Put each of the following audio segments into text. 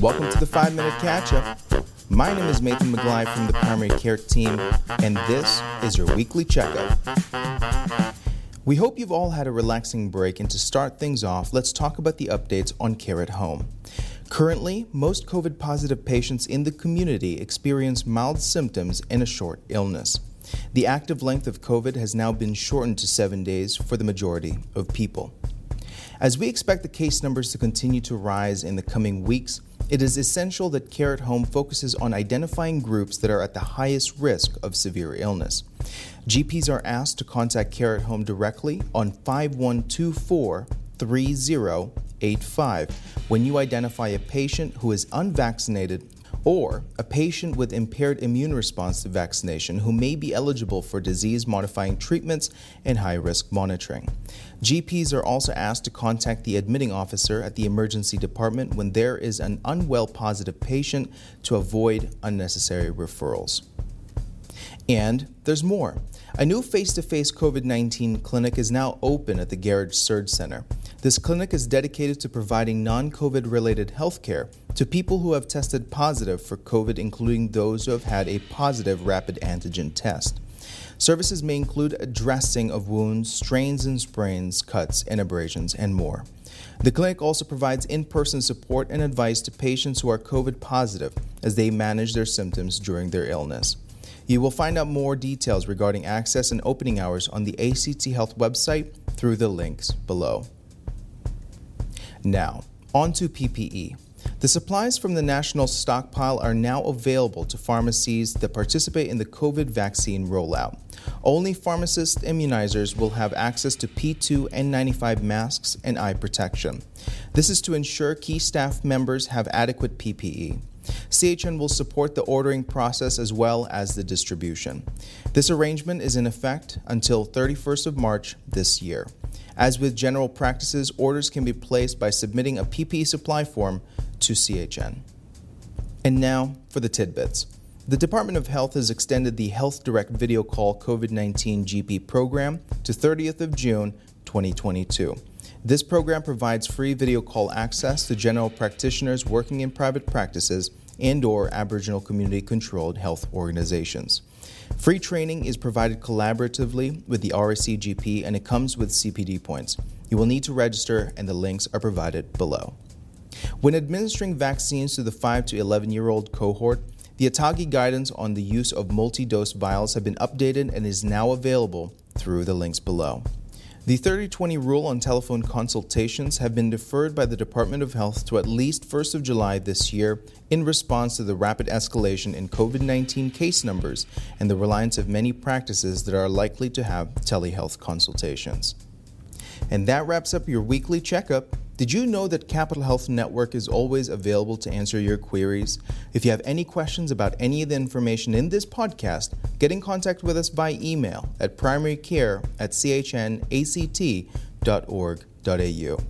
Welcome to the 5-Minute Catch-Up. My name is Nathan McGly from the Primary Care Team, and this is your weekly checkup. We hope you've all had a relaxing break, and to start things off, let's talk about the updates on Care at Home. Currently, most COVID-positive patients in the community experience mild symptoms and a short illness. The active length of COVID has now been shortened to 7 days for the majority of people. As we expect the case numbers to continue to rise in the coming weeks, it is essential that Care at Home focuses on identifying groups that are at the highest risk of severe illness. GPs are asked to contact Care at Home directly on 5124-3085 when you identify a patient who is unvaccinated or a patient with impaired immune response to vaccination who may be eligible for disease-modifying treatments and high-risk monitoring. GPs are also asked to contact the admitting officer at the emergency department when there is an unwell positive patient to avoid unnecessary referrals. And there's more. A new face-to-face COVID-19 clinic is now open at the Garage Surge Centre. This clinic is dedicated to providing non-COVID-related health care to people who have tested positive for COVID, including those who have had a positive rapid antigen test. Services may include a dressing of wounds, strains and sprains, cuts and abrasions, and more. The clinic also provides in-person support and advice to patients who are COVID positive as they manage their symptoms during their illness. You will find out more details regarding access and opening hours on the ACT Health website through the links below. Now, on to PPE. The supplies from the national stockpile are now available to pharmacies that participate in the COVID vaccine rollout. Only pharmacist immunizers will have access to P2N95 masks and eye protection. This is to ensure key staff members have adequate PPE. CHN will support the ordering process as well as the distribution. This arrangement is in effect until 31st of March this year. As with general practices, orders can be placed by submitting a PPE supply form to CHN. And now for the tidbits. The Department of Health has extended the Health Direct Video Call COVID-19 GP program to 30th of June 2022. This program provides free video call access to general practitioners working in private practices and/or Aboriginal community-controlled health organizations. Free training is provided collaboratively with the RACGP, and it comes with CPD points. You will need to register, and the links are provided below. When administering vaccines to the 5 to 11-year-old cohort, the ATAGI guidance on the use of multi-dose vials have been updated and is now available through the links below. The 30-20 rule on telephone consultations have been deferred by the Department of Health to at least 1st of July this year in response to the rapid escalation in COVID-19 case numbers and the reliance of many practices that are likely to have telehealth consultations. And that wraps up your weekly checkup. Did you know that Capital Health Network is always available to answer your queries? If you have any questions about any of the information in this podcast, get in contact with us by email at primarycare@chnact.org.au.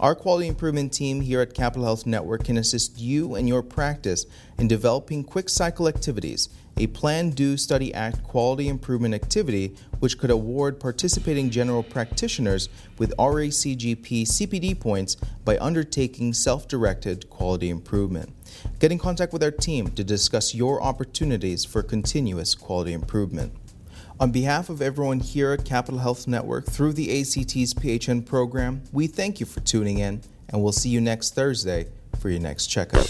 Our quality improvement team here at Capital Health Network can assist you and your practice in developing quick cycle activities, a Plan, Do, Study, Act quality improvement activity which could award participating general practitioners with RACGP CPD points by undertaking self-directed quality improvement. Get in contact with our team to discuss your opportunities for continuous quality improvement. On behalf of everyone here at Capital Health Network through the ACT's PHN program, we thank you for tuning in, and we'll see you next Thursday for your next checkup.